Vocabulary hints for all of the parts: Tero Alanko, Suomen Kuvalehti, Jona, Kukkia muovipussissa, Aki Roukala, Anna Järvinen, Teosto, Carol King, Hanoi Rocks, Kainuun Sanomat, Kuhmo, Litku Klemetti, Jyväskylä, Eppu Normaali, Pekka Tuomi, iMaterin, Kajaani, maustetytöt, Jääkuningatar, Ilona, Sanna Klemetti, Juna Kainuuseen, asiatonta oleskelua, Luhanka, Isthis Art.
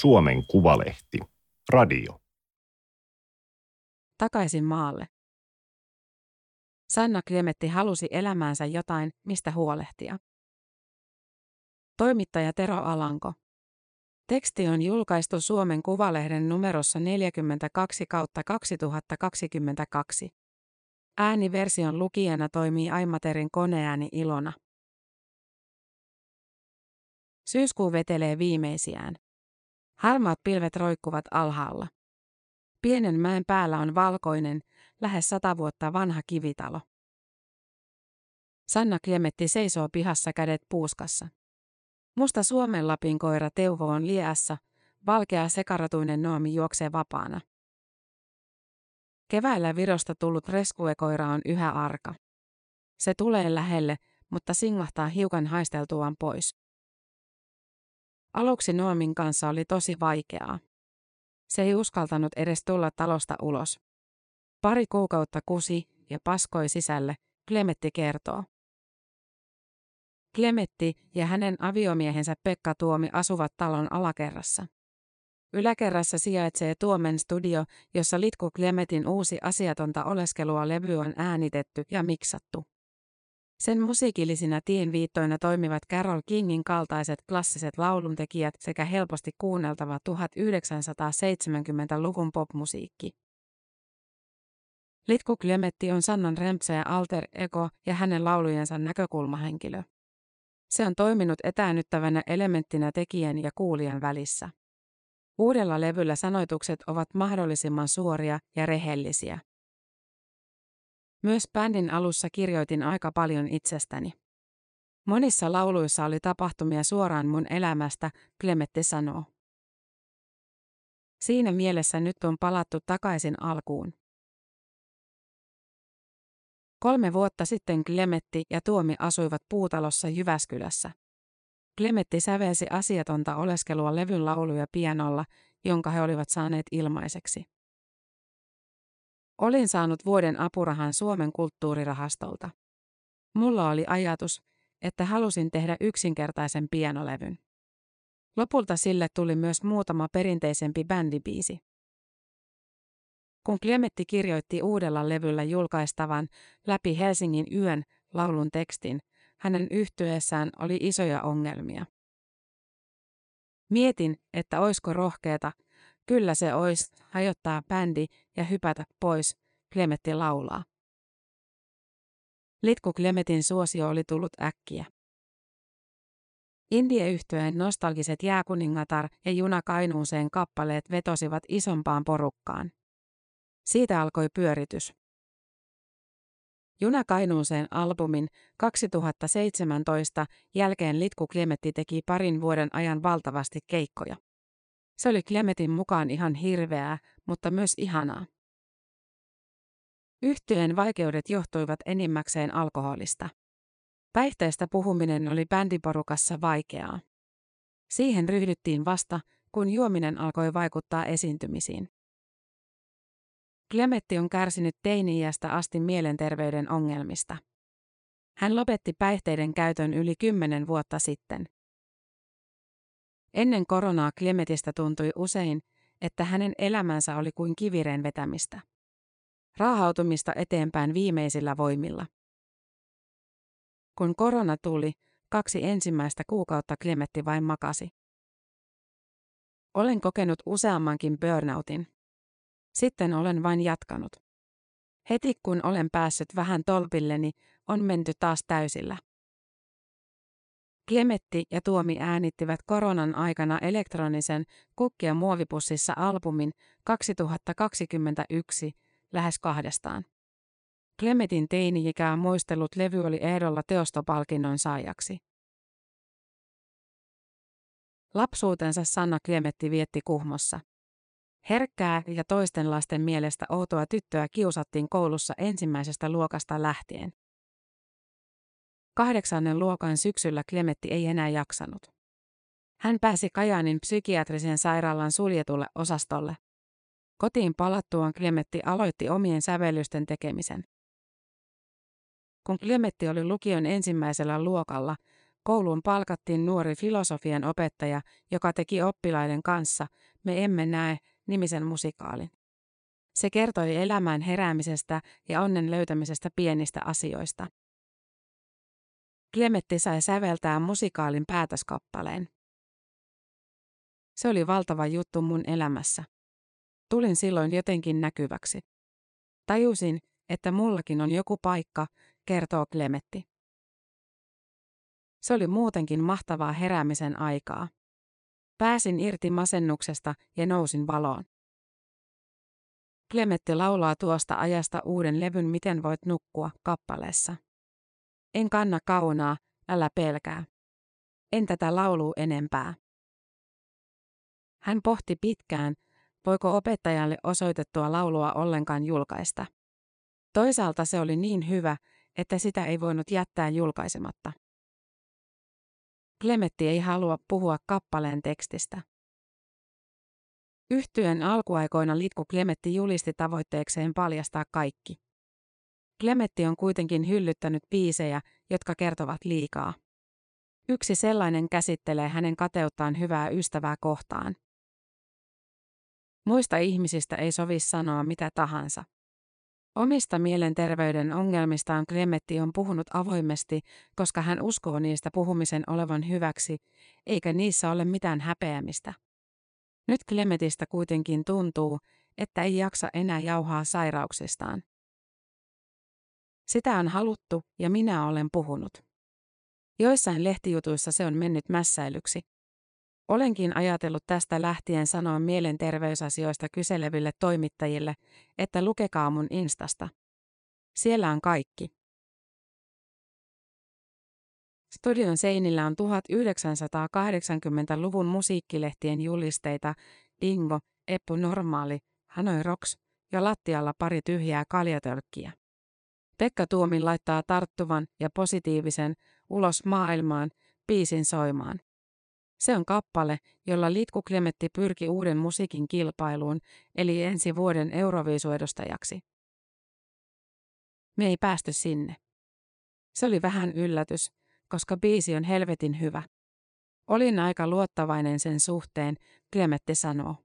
Suomen Kuvalehti. Radio. Takaisin maalle. Sanna Klemetti halusi elämäänsä jotain, mistä huolehtia. Toimittaja Tero Alanko. Teksti on julkaistu Suomen Kuvalehden numerossa 42/2022. Ääniversion lukijana toimii iMaterin koneääni Ilona. Syyskuu vetelee viimeisiään. Harmaat pilvet roikkuvat alhaalla. Pienen mäen päällä on valkoinen, lähes 100 vuotta vanha kivitalo. Sanna Klemetti seisoo pihassa kädet puuskassa. Musta Suomenlapin koira Teuvo on liässä, valkea sekaratuinen Noomi juoksee vapaana. Keväällä Virosta tullut rescuekoira on yhä arka. Se tulee lähelle, mutta singahtaa hiukan haisteltuaan pois. Aluksi Noomin kanssa oli tosi vaikeaa. Se ei uskaltanut edes tulla talosta ulos. 2 kuukautta kusi ja paskoi sisälle, Klemetti kertoo. Klemetti ja hänen aviomiehensä Pekka Tuomi asuvat talon alakerrassa. Yläkerrassa sijaitsee Tuomen studio, jossa Litku Klemetin uusi asiatonta oleskelua -levy on äänitetty ja miksattu. Sen musiikillisinä tienviittoina toimivat Carol Kingin kaltaiset klassiset lauluntekijät sekä helposti kuunneltava 1970-luvun popmusiikki. Litku Klemetti on Sannan rempseä alter ego ja hänen laulujensa näkökulmahenkilö. Se on toiminut etäännyttävänä elementtinä tekijän ja kuulijan välissä. Uudella levyllä sanoitukset ovat mahdollisimman suoria ja rehellisiä. Myös bändin alussa kirjoitin aika paljon itsestäni. Monissa lauluissa oli tapahtumia suoraan mun elämästä, Klemetti sanoo. Siinä mielessä nyt on palattu takaisin alkuun. 3 vuotta sitten Klemetti ja Tuomi asuivat puutalossa Jyväskylässä. Klemetti sävelsi asiatonta oleskelua -levyn lauluja pianolla, jonka he olivat saaneet ilmaiseksi. Olin saanut vuoden apurahan Suomen kulttuurirahastolta. Mulla oli ajatus, että halusin tehdä yksinkertaisen pianolevyn. Lopulta sille tuli myös muutama perinteisempi bändibiisi. Kun Klemetti kirjoitti uudella levyllä julkaistavan Läpi Helsingin yön laulun tekstin, hänen yhtyeessään oli isoja ongelmia. Mietin, että oisko rohkeeta, kyllä se ois, hajottaa bändi ja hypätä pois, Klemetti laulaa. Litku Klemetin suosio oli tullut äkkiä. Indie-yhtyeen nostalgiset Jääkuningatar ja Juna Kainuuseen kappaleet vetosivat isompaan porukkaan. Siitä alkoi pyöritys. Juna Kainuuseen -albumin 2017 jälkeen Litku Klemetti teki parin vuoden ajan valtavasti keikkoja. Se oli Klemetin mukaan ihan hirveää, mutta myös ihanaa. Yhtyeen vaikeudet johtuivat enimmäkseen alkoholista. Päihteistä puhuminen oli bändiporukassa vaikeaa. Siihen ryhdyttiin vasta, kun juominen alkoi vaikuttaa esiintymisiin. Klemetti on kärsinyt teini-iästä asti mielenterveyden ongelmista. Hän lopetti päihteiden käytön yli 10 vuotta sitten. Ennen koronaa Klemetistä tuntui usein, että hänen elämänsä oli kuin kivireen vetämistä. Raahautumista eteenpäin viimeisillä voimilla. Kun korona tuli, 2 ensimmäistä kuukautta Klemetti vain makasi. Olen kokenut useammankin burnoutin. Sitten olen vain jatkanut. Heti kun olen päässyt vähän tolpilleni, on menty taas täysillä. Klemetti ja Tuomi äänittivät koronan aikana elektronisen Kukkia muovipussissa -albumin 2021 lähes kahdestaan. Klemetin teini-ikää muistellut levy oli ehdolla teostopalkinnon saajaksi. Lapsuutensa Sanna Klemetti vietti Kuhmossa. Herkkää ja toisten lasten mielestä outoa tyttöä kiusattiin koulussa ensimmäisestä luokasta lähtien. 8. luokan syksyllä Klemetti ei enää jaksanut. Hän pääsi Kajaanin psykiatrisen sairaalan suljetulle osastolle. Kotiin palattuaan Klemetti aloitti omien sävellysten tekemisen. Kun Klemetti oli lukion 1. luokalla, Kouluun palkattiin nuori filosofian opettaja, joka teki oppilaiden kanssa Me emme näe -nimisen musikaalin. Se kertoi elämään heräämisestä ja onnen löytämisestä pienistä asioista. Klemetti sai säveltää musikaalin päätöskappaleen. Se oli valtava juttu mun elämässä. Tulin silloin jotenkin näkyväksi. Tajusin, että mullakin on joku paikka, kertoo Klemetti. Se oli muutenkin mahtavaa heräämisen aikaa. Pääsin irti masennuksesta ja nousin valoon. Klemetti laulaa tuosta ajasta uuden levyn Miten voit nukkua -kappaleessa. En kanna kaunaa, älä pelkää. En tätä laulua enempää. Hän pohti pitkään, voiko opettajalle osoitettua laulua ollenkaan julkaista. Toisaalta se oli niin hyvä, että sitä ei voinut jättää julkaisematta. Klemetti ei halua puhua kappaleen tekstistä. Yhtyeen alkuaikoina Litku Klemetti julisti tavoitteekseen paljastaa kaikki. Klemetti on kuitenkin hyllyttänyt biisejä, jotka kertovat liikaa. Yksi sellainen käsittelee hänen kateuttaan hyvää ystävää kohtaan. Muista ihmisistä ei sovi sanoa mitä tahansa. Omista mielenterveyden ongelmistaan Klemetti on puhunut avoimesti, koska hän uskoo niistä puhumisen olevan hyväksi, eikä niissä ole mitään häpeämistä. Nyt Klemetistä kuitenkin tuntuu, että ei jaksa enää jauhaa sairauksistaan. Sitä on haluttu ja minä olen puhunut. Joissain lehtijutuissa se on mennyt mässäilyksi. Olenkin ajatellut tästä lähtien sanoa mielenterveysasioista kyseleville toimittajille, että lukekaa mun instasta. Siellä on kaikki. Studion seinillä on 1980-luvun musiikkilehtien julisteita Dingo, Eppu Normaali, Hanoi Rocks ja lattialla pari tyhjää kaljatölkkiä. Pekka Tuomi laittaa tarttuvan ja positiivisen ulos maailmaan biisin soimaan. Se on kappale, jolla Litku Klemetti pyrki uuden musiikin kilpailuun, eli ensi vuoden Euroviisuedustajaksi. Me ei päästy sinne. Se oli vähän yllätys, koska biisi on helvetin hyvä. Olin aika luottavainen sen suhteen, Klemetti sanoo.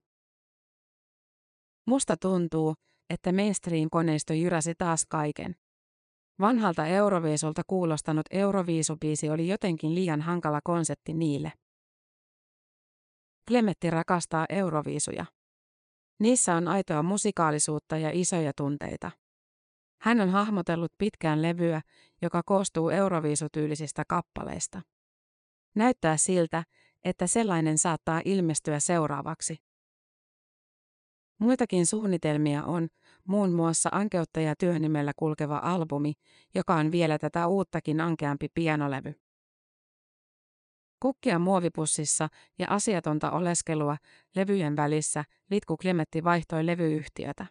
Musta tuntuu, että mainstream-koneisto jyräsi taas kaiken. Vanhalta Euroviisulta kuulostanut Euroviisubiisi oli jotenkin liian hankala konsepti niille. Klemetti rakastaa euroviisuja. Niissä on aitoa musikaalisuutta ja isoja tunteita. Hän on hahmotellut pitkään levyä, joka koostuu euroviisutyylisistä kappaleista. Näyttää siltä, että sellainen saattaa ilmestyä seuraavaksi. Muitakin suunnitelmia on, muun muassa Ankeuttaja-työnimellä kulkeva albumi, joka on vielä tätä uuttakin ankeampi pianolevy. Kukkia muovipussissa ja asiatonta oleskelua levyjen välissä Litku Klemetti vaihtoi levyyhtiötä.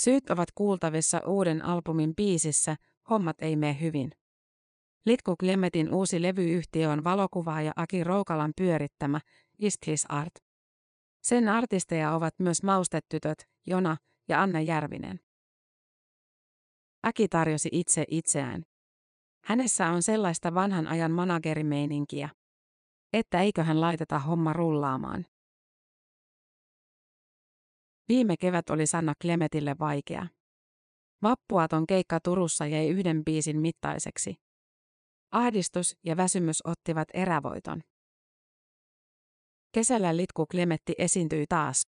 Syyt ovat kuultavissa uuden albumin biisissä Hommat ei mene hyvin. Litku Klemetin uusi levyyhtiö on valokuvaaja Aki Roukalan pyörittämä Isthis Art. Sen artisteja ovat myös Maustetytöt, Jona ja Anna Järvinen. Aki tarjosi itse itseään. Hänessä on sellaista vanhan ajan managerimeininkiä, että eiköhän laiteta homma rullaamaan. Viime kevät oli Sanna Klemetille vaikea. Vappuaton keikka Turussa jäi yhden biisin mittaiseksi. Ahdistus ja väsymys ottivat erävoiton. Kesällä Litku Klemetti esiintyi taas.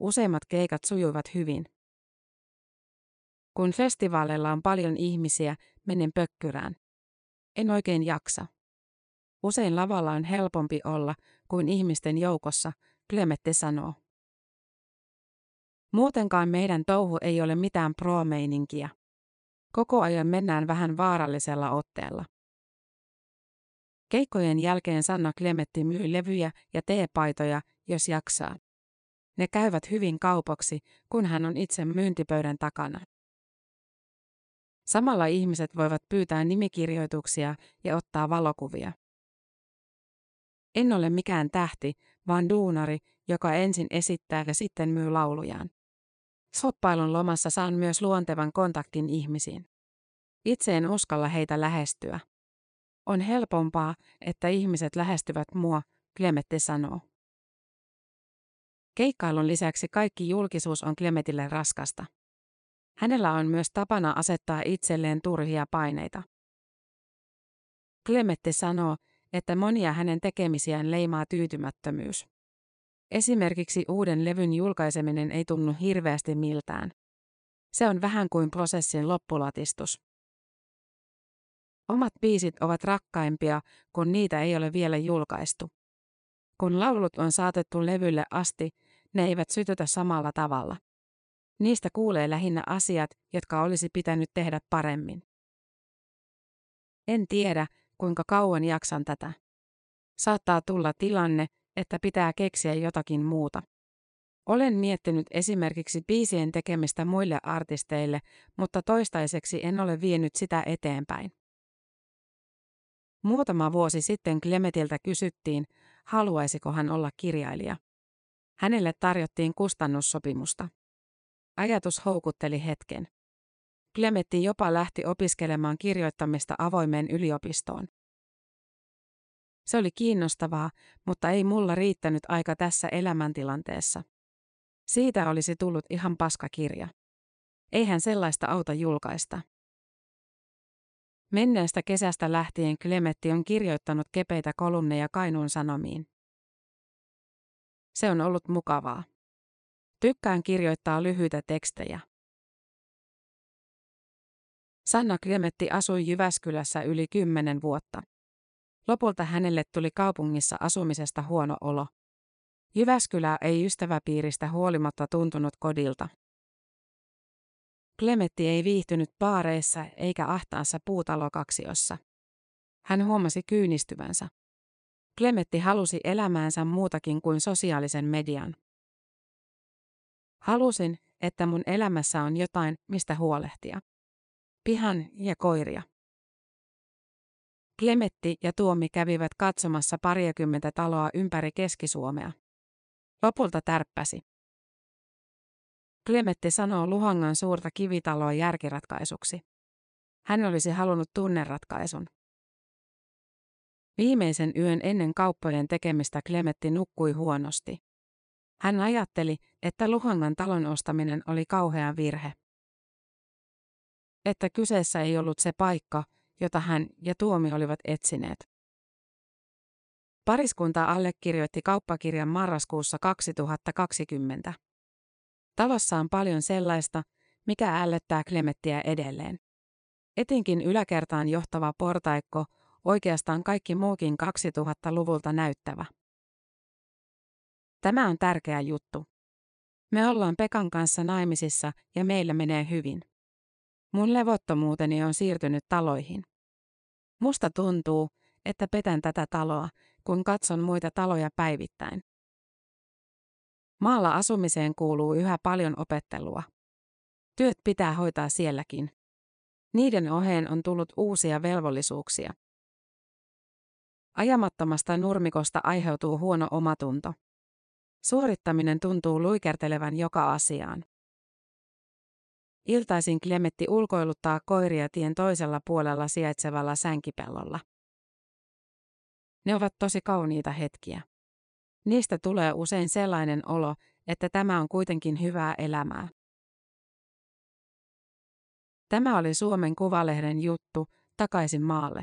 Useimmat keikat sujuivat hyvin. Kun festivaaleilla on paljon ihmisiä, menen pökkyrään. En oikein jaksa. Usein lavalla on helpompi olla kuin ihmisten joukossa, Klemetti sanoo. Muutenkaan meidän touhu ei ole mitään pro-meininkiä. Koko ajan mennään vähän vaarallisella otteella. Keikkojen jälkeen Sanna Klemetti myy levyjä ja teepaitoja, jos jaksaa. Ne käyvät hyvin kaupaksi, kun hän on itse myyntipöydän takana. Samalla ihmiset voivat pyytää nimikirjoituksia ja ottaa valokuvia. En ole mikään tähti, vaan duunari, joka ensin esittää ja sitten myy laulujaan. Shoppailun lomassa saan myös luontevan kontaktin ihmisiin. Itse en uskalla heitä lähestyä. On helpompaa, että ihmiset lähestyvät mua, Klemetti sanoo. Keikkailun lisäksi kaikki julkisuus on Klemetille raskasta. Hänellä on myös tapana asettaa itselleen turhia paineita. Klemetti sanoo, että monia hänen tekemisiään leimaa tyytymättömyys. Esimerkiksi uuden levyn julkaiseminen ei tunnu hirveästi miltään. Se on vähän kuin prosessin loppulatistus. Omat biisit ovat rakkaimpia, kun niitä ei ole vielä julkaistu. Kun laulut on saatettu levylle asti, ne eivät sytytä samalla tavalla. Niistä kuulee lähinnä asiat, jotka olisi pitänyt tehdä paremmin. En tiedä, kuinka kauan jaksan tätä. Saattaa tulla tilanne, että pitää keksiä jotakin muuta. Olen miettinyt esimerkiksi biisien tekemistä muille artisteille, mutta toistaiseksi en ole vienyt sitä eteenpäin. Muutama vuosi sitten Klemetiltä kysyttiin, haluaisiko hän olla kirjailija. Hänelle tarjottiin kustannussopimusta. Ajatus houkutteli hetken. Klemetti jopa lähti opiskelemaan kirjoittamista avoimeen yliopistoon. Se oli kiinnostavaa, mutta ei mulla riittänyt aika tässä elämäntilanteessa. Siitä olisi tullut ihan paskakirja. Eihän sellaista auta julkaista. Menneestä kesästä lähtien Klemetti on kirjoittanut kepeitä kolumneja Kainuun Sanomiin. Se on ollut mukavaa. Tykkään kirjoittaa lyhyitä tekstejä. Sanna Klemetti asui Jyväskylässä yli 10 vuotta. Lopulta hänelle tuli kaupungissa asumisesta huono olo. Jyväskylä ei ystäväpiiristä huolimatta tuntunut kodilta. Klemetti ei viihtynyt baareissa eikä ahtaassa puutalokaksiossa. Hän huomasi kyynistyvänsä. Klemetti halusi elämäänsä muutakin kuin sosiaalisen median. Halusin, että mun elämässä on jotain, mistä huolehtia. Pihan ja koiria. Klemetti ja Tuomi kävivät katsomassa pariakymmentä taloa ympäri Keski-Suomea. Lopulta tärppäsi. Klemetti sanoo Luhangan suurta kivitaloa järkiratkaisuksi. Hän olisi halunnut tunneratkaisun. Viimeisen yön ennen kauppojen tekemistä Klemetti nukkui huonosti. Hän ajatteli, että Luhangan talon ostaminen oli kauhea virhe. Että kyseessä ei ollut se paikka, jota hän ja Tuomi olivat etsineet. Pariskunta allekirjoitti kauppakirjan marraskuussa 2020. Talossa on paljon sellaista, mikä ällöttää Klemettiä edelleen. Etenkin yläkertaan johtava portaikko, oikeastaan kaikki muukin 2000-luvulta näyttävä. Tämä on tärkeä juttu. Me ollaan Pekan kanssa naimisissa ja meillä menee hyvin. Mun levottomuuteni on siirtynyt taloihin. Musta tuntuu, että petän tätä taloa, kun katson muita taloja päivittäin. Maalla asumiseen kuuluu yhä paljon opettelua. Työt pitää hoitaa sielläkin. Niiden oheen on tullut uusia velvollisuuksia. Ajamattomasta nurmikosta aiheutuu huono omatunto. Suorittaminen tuntuu luikertelevän joka asiaan. Iltaisin Klemetti ulkoiluttaa koiria tien toisella puolella sijaitsevalla sänkipellolla. Ne ovat tosi kauniita hetkiä. Niistä tulee usein sellainen olo, että tämä on kuitenkin hyvää elämää. Tämä oli Suomen Kuvalehden juttu, takaisin maalle.